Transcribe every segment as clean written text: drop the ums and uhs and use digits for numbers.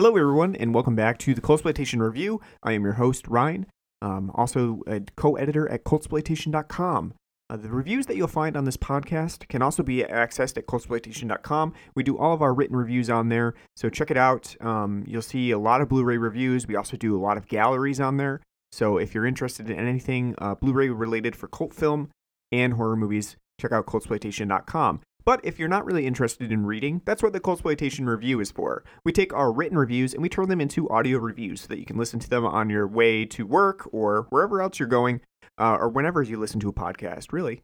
Hello, everyone, and welcome back to the CultSploitation Review. I am your host, Ryan. I'm also a co-editor at cultsploitation.com. The reviews that you'll find on this podcast can also be accessed at cultsploitation.com. We do all of our written reviews on there, so check it out. You'll see a lot of Blu-ray reviews. We also do a lot of galleries on there. So if you're interested in anything Blu-ray related for cult film and horror movies, check out cultsploitation.com. But if you're not really interested in reading, that's what the CultSploitation Review is for. We take our written reviews and we turn them into audio reviews so that you can listen to them on your way to work or wherever else you're going, or whenever you listen to a podcast, really.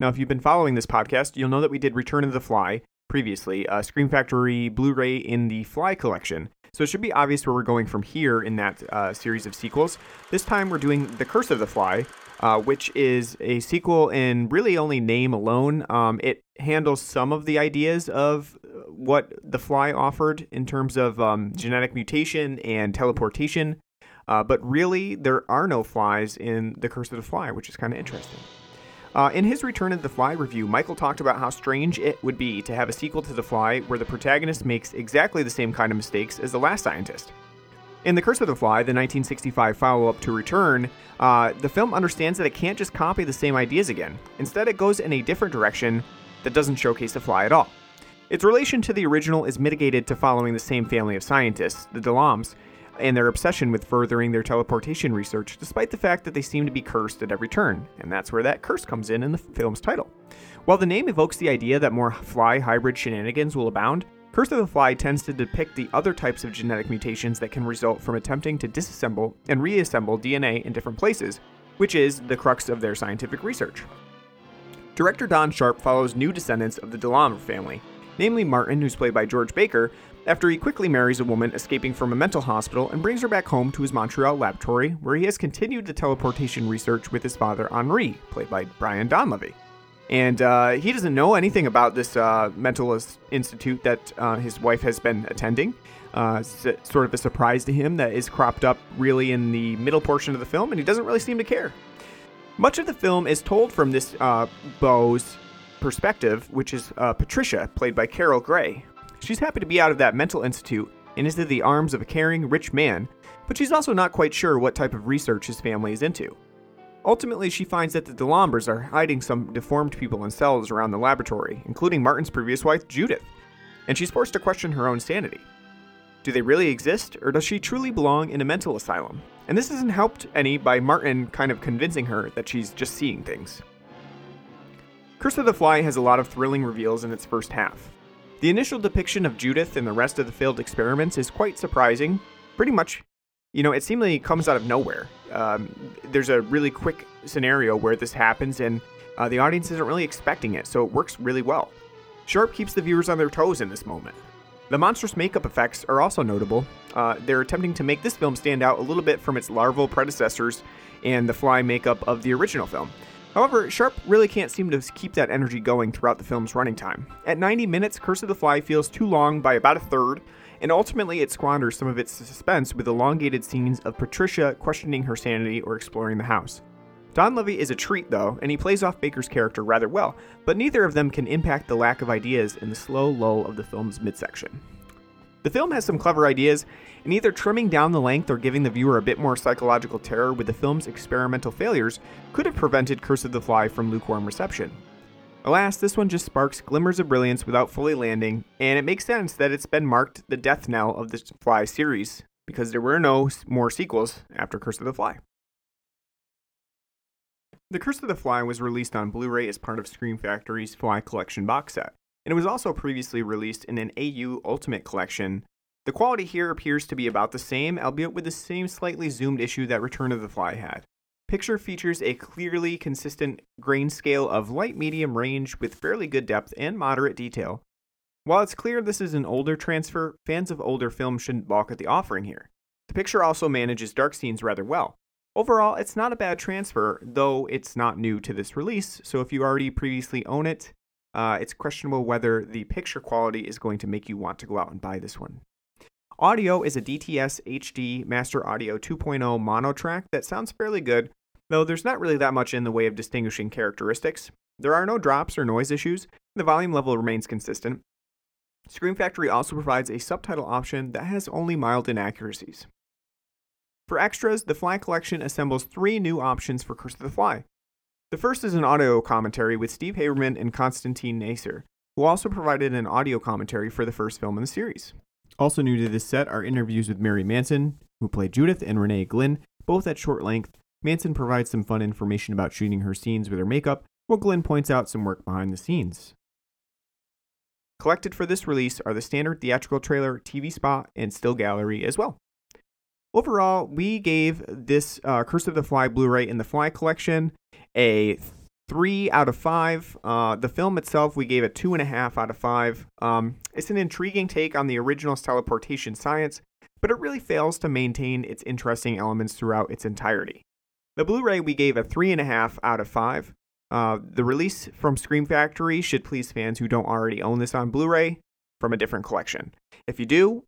Now, if you've been following this podcast, you'll know that we did Return of the Fly previously, Scream Factory Blu-ray in the Fly Collection. So it should be obvious where we're going from here in that series of sequels. This time we're doing The Curse of the Fly, which is a sequel in really only name alone. It handles some of the ideas of what The Fly offered in terms of genetic mutation and teleportation, but really there are no flies in The Curse of the Fly, which is kind of interesting. In his Return of the Fly review, Michael talked about how strange it would be to have a sequel to The Fly where the protagonist makes exactly the same kind of mistakes as the last scientist. In The Curse of the Fly, the 1965 follow-up to Return, the film understands that it can't just copy the same ideas again. Instead, it goes in a different direction that doesn't showcase the fly at all. Its relation to the original is mitigated to following the same family of scientists, the Delambres, and their obsession with furthering their teleportation research, despite the fact that they seem to be cursed at every turn, and that's where that curse comes in the film's title. While the name evokes the idea that more fly hybrid shenanigans will abound, Curse of the Fly tends to depict the other types of genetic mutations that can result from attempting to disassemble and reassemble DNA in different places, which is the crux of their scientific research. Director Don Sharp follows new descendants of the Delambre family, namely Martin, who's played by George Baker, after he quickly marries a woman escaping from a mental hospital and brings her back home to his Montreal laboratory, where he has continued the teleportation research with his father, Henri, played by Brian Donlevy. And he doesn't know anything about this mental institute that his wife has been attending. Sort of a surprise to him that is cropped up really in the middle portion of the film, and he doesn't really seem to care. Much of the film is told from this beau's perspective, which is Patricia, played by Carol Gray. She's happy to be out of that mental institute and is in the arms of a caring, rich man, but she's also not quite sure what type of research his family is into. Ultimately, she finds that the Delambres are hiding some deformed people in cells around the laboratory, including Martin's previous wife, Judith, and she's forced to question her own sanity. Do they really exist, or does she truly belong in a mental asylum? And this isn't helped any by Martin kind of convincing her that she's just seeing things. Curse of the Fly has a lot of thrilling reveals in its first half. The initial depiction of Judith and the rest of the failed experiments is quite surprising, pretty much. You know, it seemingly comes out of nowhere. There's a really quick scenario where this happens, and the audience isn't really expecting it, so it works really well. Sharp keeps the viewers on their toes in this moment. The monstrous makeup effects are also notable. They're attempting to make this film stand out a little bit from its larval predecessors and the fly makeup of the original film. However, Sharp really can't seem to keep that energy going throughout the film's running time. At 90 minutes, Curse of the Fly feels too long by about a third, and ultimately it squanders some of its suspense with elongated scenes of Patricia questioning her sanity or exploring the house. Donlevy is a treat, though, and he plays off Baker's character rather well, but neither of them can impact the lack of ideas in the slow lull of the film's midsection. The film has some clever ideas, and either trimming down the length or giving the viewer a bit more psychological terror with the film's experimental failures could have prevented Curse of the Fly from lukewarm reception. Alas, this one just sparks glimmers of brilliance without fully landing, and it makes sense that it's been marked the death knell of the Fly series, because there were no more sequels after Curse of the Fly. The Curse of the Fly was released on Blu-ray as part of Scream Factory's Fly Collection box set, and it was also previously released in an AU Ultimate Collection. The quality here appears to be about the same, albeit with the same slightly zoomed issue that Return of the Fly had. Picture features a clearly consistent grain scale of light-medium range with fairly good depth and moderate detail. While it's clear this is an older transfer, fans of older films shouldn't balk at the offering here. The picture also manages dark scenes rather well. Overall, it's not a bad transfer, though it's not new to this release, so if you already previously own it, it's questionable whether the picture quality is going to make you want to go out and buy this one. Audio is a DTS HD Master Audio 2.0 mono track that sounds fairly good, though there's not really that much in the way of distinguishing characteristics. There are no drops or noise issues, and the volume level remains consistent. Scream Factory also provides a subtitle option that has only mild inaccuracies. For extras, the Fly Collection assembles 3 new options for Curse of the Fly. The first is an audio commentary with Steve Haberman and Constantine Naser, who also provided an audio commentary for the first film in the series. Also new to this set are interviews with Mary Manson, who played Judith, and Renee Glynn, both at short length. Manson provides some fun information about shooting her scenes with her makeup, while Glynn points out some work behind the scenes. Collected for this release are the standard theatrical trailer, TV spot, and still gallery as well. Overall, we gave this Curse of the Fly Blu-ray in the Fly Collection a 3 out of 5. The film itself, we gave a 2.5 out of 5. It's an intriguing take on the original's teleportation science, but it really fails to maintain its interesting elements throughout its entirety. The Blu-ray, we gave a 3.5 out of 5. The release from Scream Factory should please fans who don't already own this on Blu-ray from a different collection. If you do,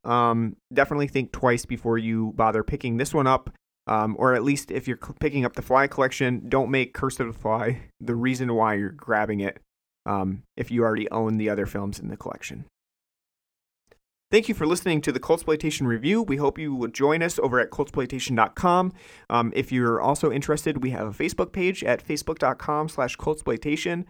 definitely think twice before you bother picking this one up, or at least if you're picking up the Fly Collection, don't make Curse of the Fly the reason why you're grabbing it if you already own the other films in the collection. Thank you for listening to the CultSploitation Review. We hope you will join us over at cultsploitation.com. If you're also interested, we have a Facebook page at facebook.com/cultsploitation.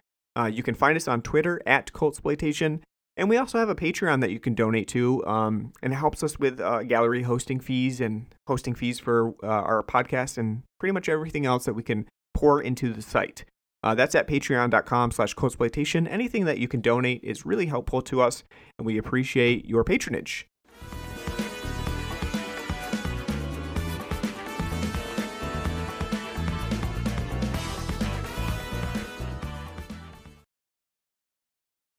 You can find us on Twitter at cultsploitation. And we also have a Patreon that you can donate to, and it helps us with gallery hosting fees and hosting fees for our podcast and pretty much everything else that we can pour into the site. That's at patreon.com/cultsploitation. Anything that you can donate is really helpful to us, and we appreciate your patronage.